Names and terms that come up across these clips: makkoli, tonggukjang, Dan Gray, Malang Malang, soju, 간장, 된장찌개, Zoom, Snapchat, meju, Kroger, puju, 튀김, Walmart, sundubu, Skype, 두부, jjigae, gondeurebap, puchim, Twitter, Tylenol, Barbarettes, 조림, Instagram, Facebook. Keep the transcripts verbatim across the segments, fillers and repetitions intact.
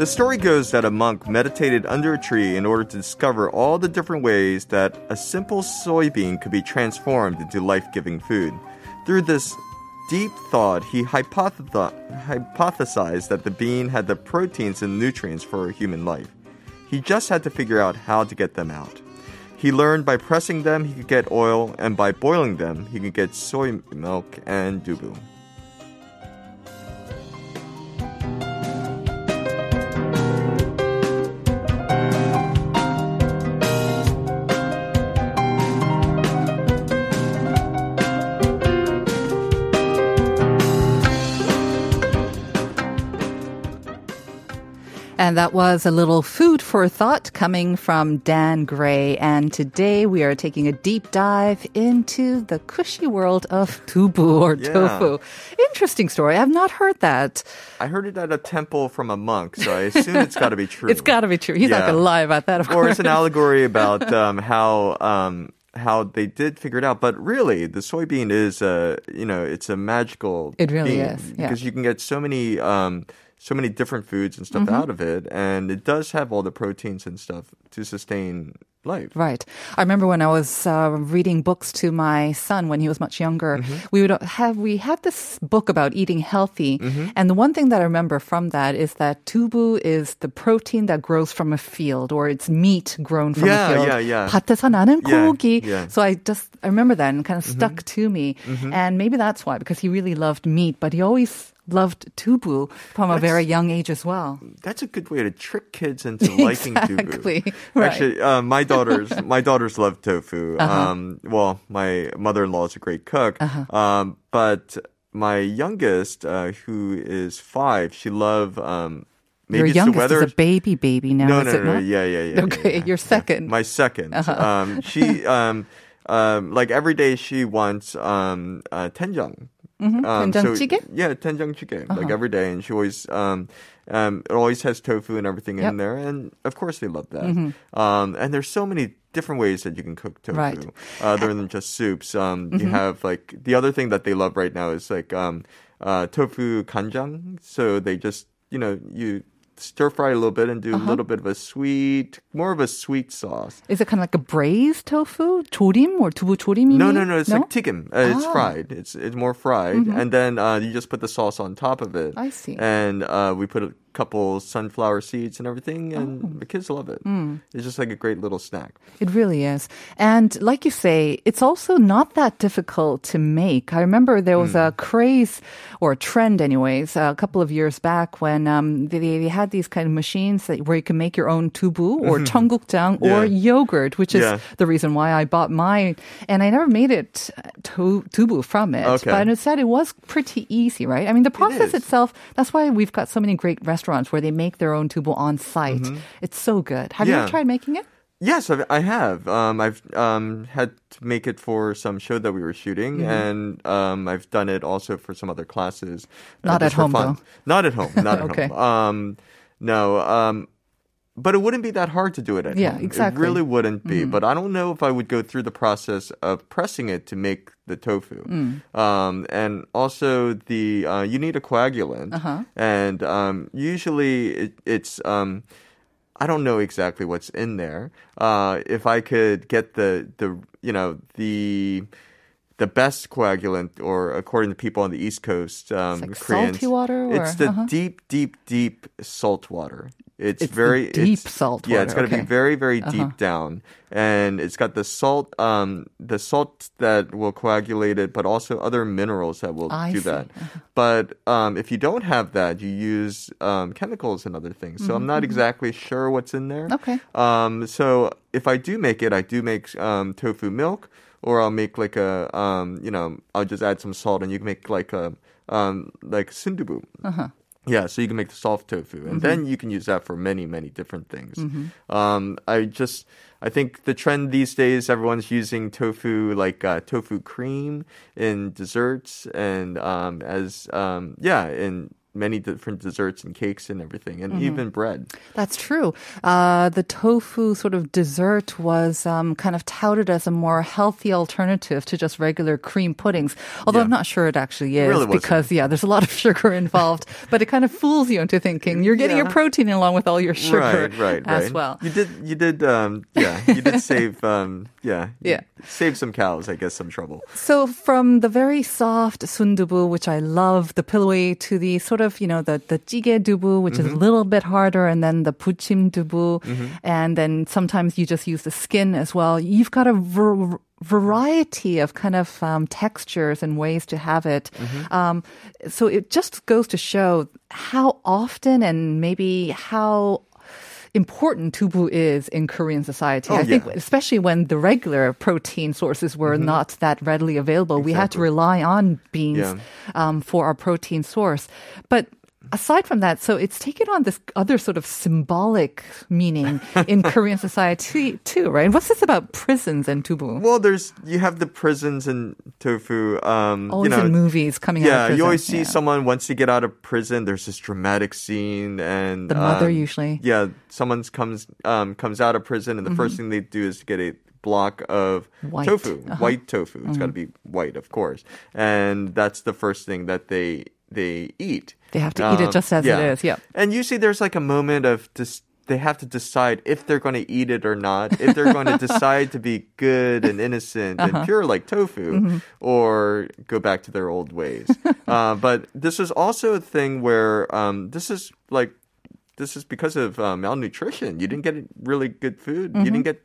The story goes that a monk meditated under a tree in order to discover all the different ways that a simple soybean could be transformed into life-giving food. Through this deep thought, he hypothesized that the bean had the proteins and nutrients for human life. He just had to figure out how to get them out. He learned by pressing them, he could get oil, and by boiling them, he could get soy milk and dubu. And that was a little food for thought coming from Dan Gray. And today we are taking a deep dive into the cushy world of dubu or yeah. tofu. Interesting story. I've not heard that. I heard it at a temple from a monk, so I assume it's got to be true. It's got to be true. He's yeah. not going to lie about that, of or course. Or it's an allegory about um, how... Um, how they did figure it out. But really, the soybean is, a, you know, it's a magical It really bean is. Yeah. Because you can get so many um, so many different foods and stuff mm-hmm. out of it. And it does have all the proteins and stuff to sustain life. Right. I remember when I was uh, reading books to my son when he was much younger, mm-hmm. we would have, we had this book about eating healthy. Mm-hmm. And the one thing that I remember from that is that dubu is the protein that grows from a field, or it's meat grown from yeah, a field. Yeah, yeah, 밭에서 나는 고기. Yeah, yeah. So I just, I remember that and kind of mm-hmm. stuck to me. Mm-hmm. And maybe that's why, because he really loved meat, but he always loved dubu from that's, a very young age as well. That's a good way to trick kids into liking exactly, dubu. Right. Actually, uh, my daughters, my daughters love tofu. Uh-huh. Um, well, my mother-in-law is a great cook, uh-huh. um, but my youngest, uh, who is five, she loves. Um, Your youngest the weather. Is a baby, baby now. No, no, is no, it no, not? yeah, yeah, yeah. Okay, yeah, yeah. Your second. Yeah. My second. Uh-huh. Um, she, um, um, like every day, she wants um, uh, 된장. Mm-hmm. Um, 된장찌개? So, yeah, 된장찌개, uh-huh. like every day. And she always, um, um, it always has tofu and everything yep. in there. And of course they love that. Mm-hmm. Um, and there's so many different ways that you can cook tofu right. other than just soups. Um, mm-hmm. You have like, the other thing that they love right now is like um, uh, tofu 간장. So they just, you know, you... stir fry a little bit and do uh-huh. a little bit of a sweet, more of a sweet sauce. Is it kind of like a braised tofu? 조림 or 두부 조림? No, no, no. It's no? like 튀김. Uh, ah. It's fried. It's it's more fried. Mm-hmm. And then uh, you just put the sauce on top of it. I see. And uh, we put a couple sunflower seeds and everything. And oh. the kids love it. Mm. It's just like a great little snack. It really is. And like you say, it's also not that difficult to make. I remember there was mm. a craze or a trend anyways, a couple of years back when um, they, they had these kind of machines that, where you can make your own dubu or tonggukjang yeah. or yogurt, which is yeah. the reason why I bought mine. And I never made it to, dubu from it, okay. but instead it was pretty easy, right? I mean, the process it itself, that's why we've got so many great restaurants where they make their own dubu on site. Mm-hmm. It's so good. Have yeah. you tried making it? Yes, I've, I have. Um, I've um, had to make it for some show that we were shooting, mm-hmm. and um, I've done it also for some other classes. Not uh, at home, fun. Though. Not at home. Not at okay. home. Um, no. Um, but it wouldn't be that hard to do it at yeah, home. Yeah, exactly. It really wouldn't be. Mm-hmm. But I don't know if I would go through the process of pressing it to make the tofu. Mm. Um, and also, the uh, you need a coagulant. Uh-huh. And um, usually it, it's... Um, I don't know exactly what's in there. Uh, if I could get the, the you know, the the best coagulant, or according to people on the East Coast, um, it's like Koreans, salty water. Or? It's the uh-huh. deep, deep, deep salt water. It's, it's very deep it's, salt. Water. Yeah, it's got to okay. be very, very uh-huh. deep down, and it's got the salt, um, the salt that will coagulate it, but also other minerals that will I do see. That. But um, if you don't have that, you use um, chemicals and other things. So mm-hmm. I'm not exactly sure what's in there. Okay. Um, so if I do make it, I do make um, tofu milk, or I'll make like a, um, you know, I'll just add some salt, and you can make like a, um, like sundubu. Uh huh. Yeah, so you can make the soft tofu. And mm-hmm. then you can use that for many, many different things. Mm-hmm. Um, I just, I think the trend these days, everyone's using tofu, like uh, tofu cream in desserts and um, as, um, yeah, in many different desserts and cakes and everything, and mm-hmm. even bread. That's true. Uh, the tofu sort of dessert was um, kind of touted as a more healthy alternative to just regular cream puddings, although yeah. I'm not sure it actually is, it really because, wasn't. yeah, there's a lot of sugar involved, but it kind of fools you into thinking you're getting yeah. your protein along with all your sugar right, right, as right. well. You did, you did, um, yeah, you did save, um, yeah, yeah, save some cows, I guess, some trouble. So from the very soft sundubu, which I love, the pillowy, to the sort of, you know, the, the jjigae dubu, which mm-hmm. is a little bit harder, and then the puchim dubu, mm-hmm. and then sometimes you just use the skin as well. You've got a ver- variety of kind of um, textures and ways to have it. Mm-hmm. Um, so it just goes to show how often and maybe how important dubu is in Korean society. Oh, I yeah. think especially when the regular protein sources were mm-hmm. not that readily available. Exactly. We had to rely on beans yeah. um, for our protein source. But aside from that, so it's taken on this other sort of symbolic meaning in Korean society too, right? What's this about prisons and dubu? Well, there's you have the prisons and tofu. Um, always you know, in movies coming yeah, out of prison. Yeah, you always see yeah. someone once they get out of prison, there's this dramatic scene. And the mother um, usually. Yeah, someone comes, um, comes out of prison and the mm-hmm. first thing they do is get a block of white. tofu, uh-huh. white tofu. It's mm-hmm. got to be white, of course. And that's the first thing that they they eat. They have to um, eat it just as yeah. it is. Yeah. And usually there's like a moment of just, they have to decide if they're going to eat it or not, if they're going to decide to be good and innocent uh-huh. and pure like tofu mm-hmm. or go back to their old ways. uh, but this is also a thing where um, this is like, this is because of uh, malnutrition. You didn't get really good food. Mm-hmm. You didn't get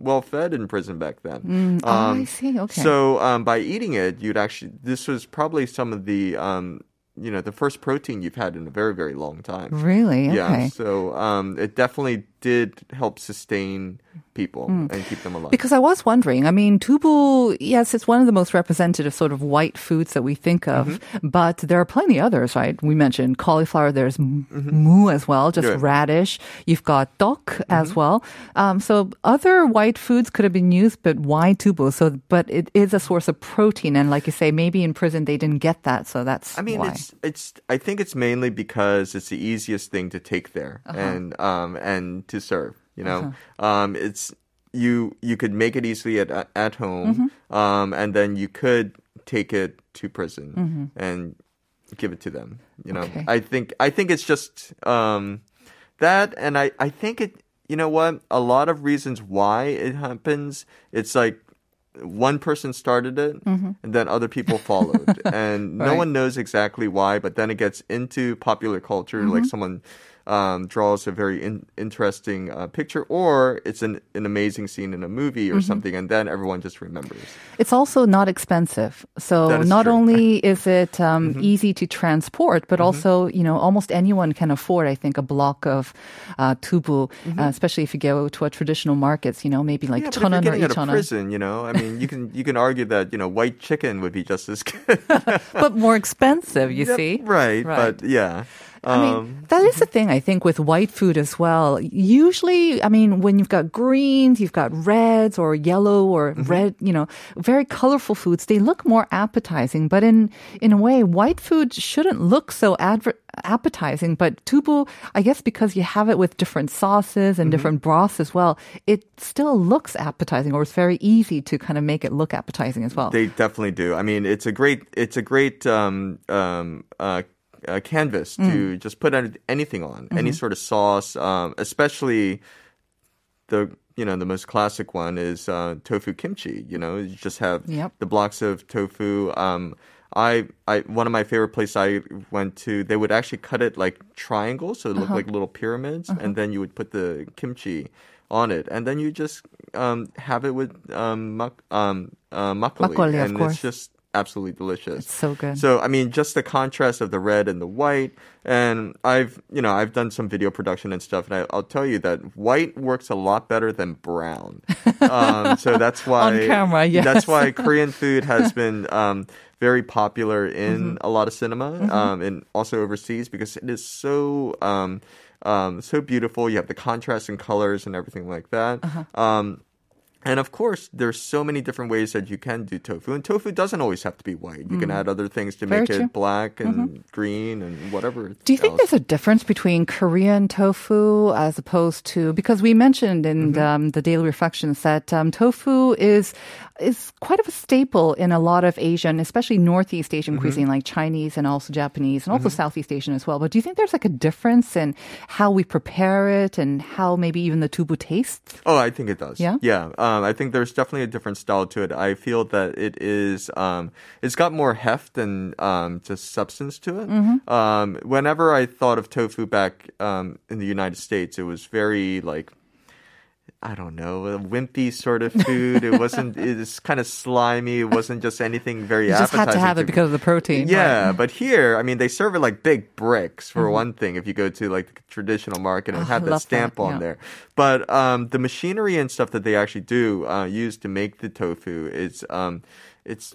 well fed in prison back then. Mm, oh, um, I see. Okay. So um, by eating it, you'd actually, this was probably some of the, um, you know, the first protein you've had in a very, very long time. Really? Okay. Yeah. So um, it definitely did help sustain people mm. and keep them alive. Because I was wondering, I mean, dubu, yes, it's one of the most representative sort of white foods that we think of, mm-hmm. but there are plenty others, right? We mentioned cauliflower, there's mm-hmm. mu as well, just yeah. radish. You've got tteok mm-hmm. as well. Um, so other white foods could have been used, but why dubu? So, but it is a source of protein, and like you say, maybe in prison they didn't get that, so that's I mean, why. It's, it's, I think it's mainly because it's the easiest thing to take there uh-huh. and um, and to serve, you know, uh-huh. um, it's you. You could make it easily at at home, mm-hmm. um, and then you could take it to prison mm-hmm. and give it to them. You know, okay. I think I think it's just um, that, and I, I think it. You know what? A lot of reasons why it happens. It's like one person started it, mm-hmm. and then other people followed, and right. no one knows exactly why. But then it gets into popular culture, mm-hmm. like someone. Um, draws a very in- interesting uh, picture, or it's an, an amazing scene in a movie or mm-hmm. something, and then everyone just remembers. It's also not expensive. So not true. only is it um, mm-hmm. easy to transport, but mm-hmm. also, you know, almost anyone can afford, I think, a block of uh, dubu, mm-hmm. uh, especially if you go to a traditional markets, you know, maybe like yeah, cheon won or icheon won. Prison, you know, I mean, you can you can argue that, you know, white chicken would be just as good. But more expensive, you yep, see. Right, right, but yeah. I mean, that is the thing, I think, with white food as well. Usually, I mean, when you've got greens, you've got reds or yellow or mm-hmm. red, you know, very colorful foods, they look more appetizing. But in, in a way, white food shouldn't look so adver- appetizing. But dubu, I guess because you have it with different sauces and mm-hmm. different broths as well, it still looks appetizing, or it's very easy to kind of make it look appetizing as well. They definitely do. I mean, it's a great, it's a great, um, um, uh, a canvas mm. to just put anything on, mm-hmm. any sort of sauce, um, especially the, you know, the most classic one is uh, tofu kimchi. You know, you just have yep. the blocks of tofu. Um, I, I, one of my favorite places I went to, they would actually cut it like triangles, so it looked uh-huh. like little pyramids, uh-huh. and then you would put the kimchi on it, and then you just um, have it with um, mak- um, uh, makkoli, makkoli, and of course. It's just absolutely delicious. It's so good. So, I mean, just the contrast of the red and the white. And I've, you know, I've done some video production and stuff. And I, I'll tell you that white works a lot better than brown. Um, so that's why, on camera, yes. That's why Korean food has been um, very popular in mm-hmm. a lot of cinema mm-hmm. um, and also overseas because it is so... Um, Um, so beautiful. You have the contrast and colors and everything like that. Uh-huh. Um, and of course, there's so many different ways that you can do tofu. And tofu doesn't always have to be white. You mm. can add other things to Very make true. It black and mm-hmm. green and whatever. Do you else. Think there's a difference between Korean tofu as opposed to, because we mentioned in mm-hmm. um, the Daily Reflections that um, tofu is is quite of a staple in a lot of Asian, especially Northeast Asian mm-hmm. cuisine, like Chinese and also Japanese and also mm-hmm. Southeast Asian as well. But do you think there's like a difference in how we prepare it and how maybe even the dubu tastes? Oh, I think it does. Yeah? Yeah. Um, I think there's definitely a different style to it. I feel that it is, um, it's got more heft and um, just substance to it. Mm-hmm. Um, whenever I thought of tofu back um, in the United States, it was very like, I don't know, a wimpy sort of food. It wasn't, it's kind of slimy. It wasn't just anything very you appetizing. You just had to have to it me. Because of the protein. Yeah, right. But here, I mean, they serve it like big bricks for mm-hmm. one thing if you go to like the traditional market and oh, have that stamp that. On yeah. there. But um, the machinery and stuff that they actually do uh, use to make the tofu is, um, it's,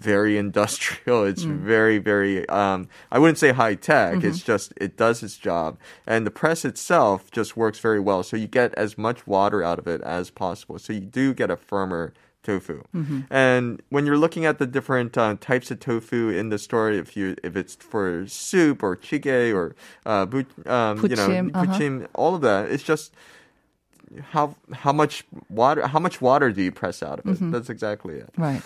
very industrial. It's mm. very, very, um, I wouldn't say high tech. Mm-hmm. It's just, it does its job. And the press itself just works very well. So you get as much water out of it as possible. So you do get a firmer tofu. Mm-hmm. And when you're looking at the different uh, types of tofu in the store, if you if it's for soup or jjigae or, uh, bu- um, puchim, you know, puchim, uh-huh. all of that, it's just, how how much water, how much water do you press out of it? Mm-hmm. That's exactly it. Right.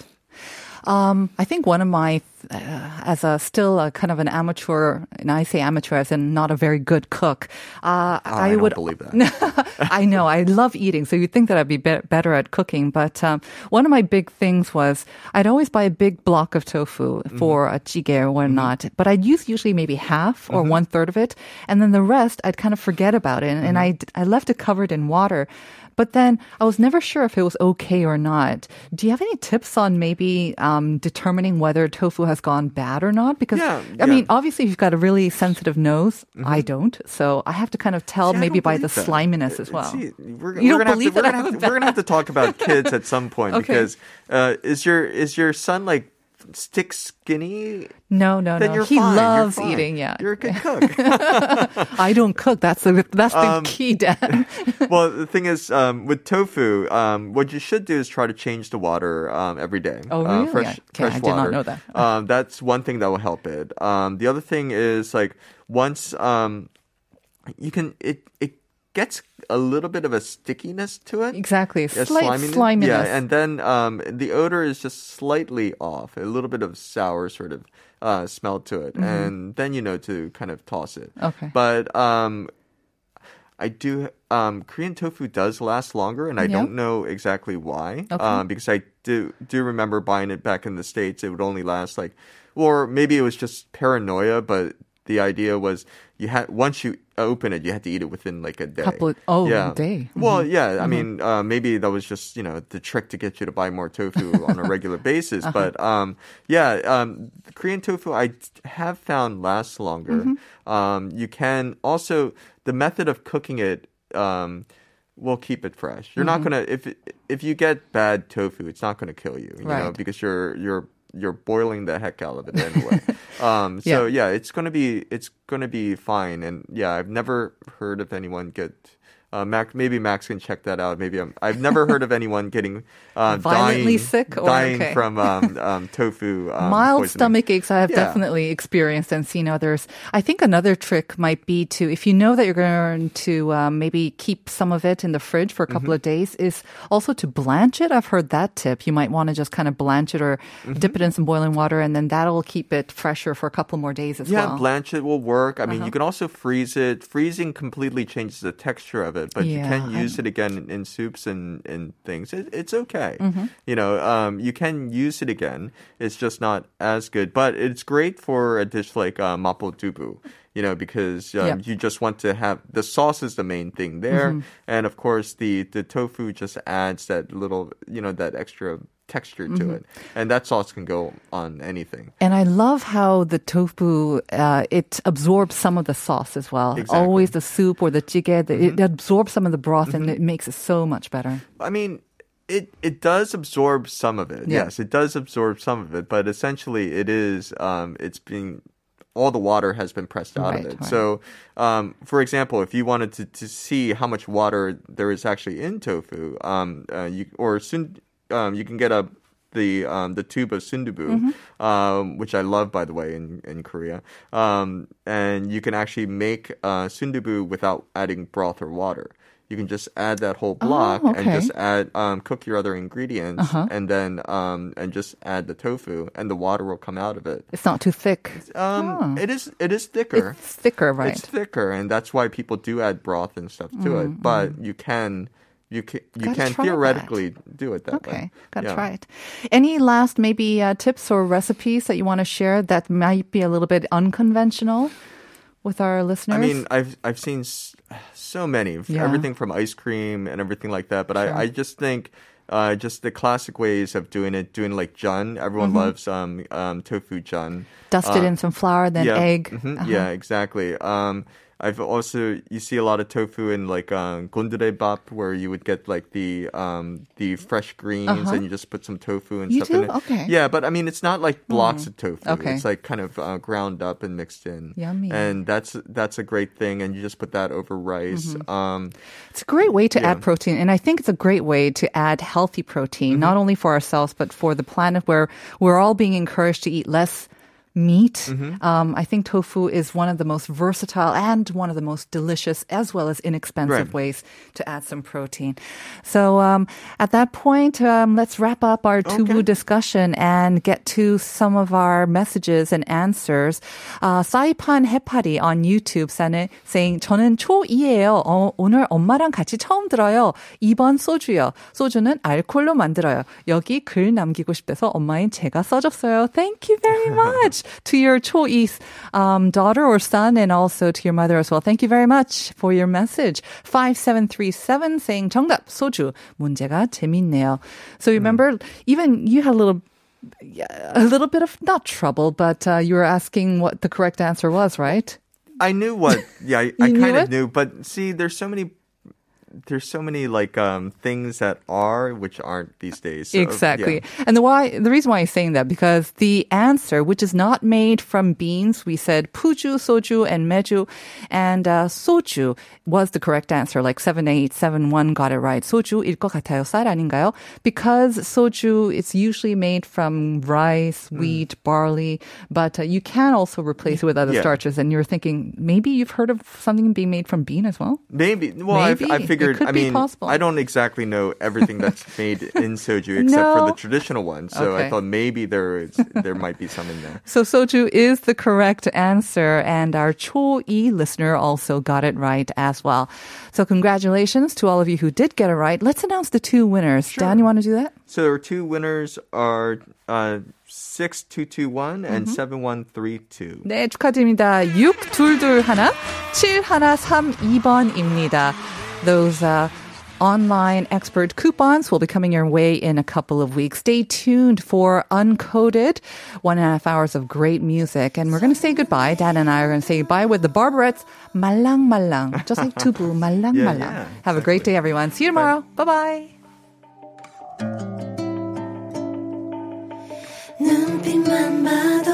Um, I think one of my, uh, as a still a kind of an amateur, and I say amateur as in not a very good cook. Uh, oh, I, I would don't believe that. I know. I love eating, so you'd think that I'd be, be- better at cooking. But um, one of my big things was I'd always buy a big block of tofu for mm-hmm. a jjigae or whatnot, mm-hmm. but I'd use usually maybe half or mm-hmm. one third of it, and then the rest I'd kind of forget about it, and, mm-hmm. and I I left it covered in water. But then I was never sure if it was okay or not. Do you have any tips on maybe um, determining whether tofu has gone bad or not? Because, yeah, I yeah. mean, obviously, you've got a really sensitive nose. Mm-hmm. I don't. So I have to kind of tell see, maybe by the that. Sliminess as well. See, we're, you we're don't believe that? We're going to have to talk about kids at some point okay. because uh, is your is your son like, stick skinny? No, no, then no. You're he fine. Loves you're fine. Eating. Yeah, you're a good cook. I don't cook. That's the that's the um, key, Dan. Well, the thing is, um, with tofu, um, what you should do is try to change the water um, every day. Oh, really? Uh, fresh, okay, fresh I water. Did not know that. Um, that's one thing that will help it. Um, the other thing is like once um, you can it it. gets a little bit of a stickiness to it. Exactly. Slight sliminess. sliminess. Yeah, and then um, the odor is just slightly off, a little bit of sour sort of uh, smell to it. Mm-hmm. And then you know to kind of toss it. Okay. But um, I do, um, Korean tofu does last longer, and I yeah. don't know exactly why. Okay. Um, because I do, do remember buying it back in the States. It would only last like, or maybe it was just paranoia, but the idea was you had, once you open it, you had to eat it within like a day. Couple, oh, yeah. a day. Mm-hmm. Well, yeah. I mm-hmm. mean, uh, maybe that was just, you know, the trick to get you to buy more tofu on a regular basis. Uh-huh. But um, yeah, um, the Korean tofu I have found lasts longer. Mm-hmm. Um, you can also, the method of cooking it um, will keep it fresh. You're mm-hmm. not going to, if if you get bad tofu, it's not going to kill you, you right. know, because you're, you're, you're boiling the heck out of it anyway. Um, so yeah. yeah, it's gonna be it's gonna be fine. And yeah, I've never heard of anyone get. Uh, Mac, maybe Max can check that out. Maybe I'm, I've never heard of anyone getting uh, violently dying, sick or dying okay. from um, um, tofu. Um, Mild poisoning. Stomach aches I have yeah. definitely experienced and seen others. I think another trick might be to, if you know that you're going to um, maybe keep some of it in the fridge for a couple mm-hmm. of days, is also to blanch it. I've heard that tip. You might want to just kind of blanch it or mm-hmm. dip it in some boiling water, and then that'll keep it fresher for a couple more days as yeah, well. Yeah, blanch it will work. I mean, uh-huh. you can also freeze it. Freezing completely changes the texture of it. But yeah, you can use it again in soups and, and things. It, it's okay. Mm-hmm. You know, um, you can use it again. It's just not as good. But it's great for a dish like uh, mapo dubu, you know, because um, yep. you just want to have the sauce is the main thing there. Mm-hmm. And, of course, the, the tofu just adds that little, you know, that extra texture to mm-hmm. it. And that sauce can go on anything. And I love how the tofu, uh, it absorbs some of the sauce as well. Exactly. Always the soup or the jjigae, the, mm-hmm. it absorbs some of the broth mm-hmm. and it makes it so much better. I mean, it, it does absorb some of it. Yeah. Yes, it does absorb some of it. But essentially it is, um, it's being... all the water has been pressed out right, of it. Right. So, um, for example, if you wanted to, to see how much water there is actually in tofu, um, uh, you, or sun, um, you can get a the um, the tube of sundubu, mm-hmm. um, which I love, by the way, in, in Korea. Um, and you can actually make uh, sundubu without adding broth or water. You can just add that whole block oh, okay. and just add, um, cook your other ingredients uh-huh. and then, um, and just add the tofu and the water will come out of it. It's not too thick. Um, oh. It is, it is thicker. It's thicker, right? It's thicker. And that's why people do add broth and stuff to mm-hmm. it. But you can, you can, you Gotta can theoretically that. do it that okay. way. Okay. Gotta yeah. try it. Any last maybe uh, tips or recipes that you want to share that might be a little bit unconventional? With our listeners? I mean, I've I've seen so many, yeah. everything from ice cream and everything like that. But sure. I, I just think uh, just the classic ways of doing it, doing like jjigae. Everyone mm-hmm. loves um, um, tofu jjigae. Dust uh, it in some flour, then yeah, egg. Mm-hmm, uh-huh. Yeah, exactly. Um, I've also, you see a lot of tofu in like um, gondeurebap, where you would get like the um, the fresh greens uh-huh. and you just put some tofu and you stuff do? in it. Okay. Yeah, but I mean, it's not like blocks mm. of tofu. Okay. It's like kind of uh, ground up and mixed in. Yummy. And that's that's a great thing. And you just put that over rice. Mm-hmm. Um, it's a great way to yeah. add protein. And I think it's a great way to add healthy protein, mm-hmm. not only for ourselves, but for the planet, where we're all being encouraged to eat less meat. Mm-hmm. Um, I think tofu is one of the most versatile and one of the most delicious as well as inexpensive right. ways to add some protein. So um, at that point, um, let's wrap up our okay. 두부 discussion and get to some of our messages and answers. Uh, 사이판 해파리 on YouTube saying 저는 초이예요. 어, 오늘 엄마랑 같이 처음 들어요. 이번 소주요. 소주는 알코올로 만들어요. 여기 글 남기고 싶대서 엄마인 제가 써줬어요. Thank you very much. To your choice um, daughter or son, and also to your mother as well. Thank you very much for your message. five seven three seven saying 정답 소주 문제가 재밌네요. So remember, mm. even you had a little, a little bit of not trouble, but uh, you were asking what the correct answer was, right? I knew what. Yeah, I, I kind of knew, but see, there's so many. There's so many like um, things that are which aren't these days. So, exactly, yeah. and the why the reason why I'm saying that because the answer, which is not made from beans, we said puju, soju, and meju, and uh, soju was the correct answer. Like seven eight seven one got it right. 소주일 것 같아요, 쌀 아닌가요? Because soju it's usually made from rice, wheat, mm. barley, but uh, you can also replace it with other yeah. starches. And you're thinking maybe you've heard of something being made from bean as well. Maybe. Well, maybe. I've, I've figured. It could I be mean, possible. I don't exactly know everything that's made in soju except no. for the traditional one. So okay. I thought maybe there is, there might be some in there. So soju is the correct answer, and our Cho-E listener also got it right as well. So congratulations to all of you who did get it right. Let's announce the two winners. Sure. Dan, you want to do that? So our two winners are uh, six two two one and mm-hmm. seven one three two. 네, 축하드립니다. six two two one, seven one three two 번입니다. Those uh, online expert coupons will be coming your way in a couple of weeks. Stay tuned for Uncoded, one and a half hours of great music. And we're going to say goodbye. Dan and I are going to say goodbye with the Barbarettes. Malang Malang. Just like Tubu. Malang yeah, Malang. Yeah, exactly. Have a great day, everyone. See you tomorrow. Bye. Bye-bye. 눈빛만 봐도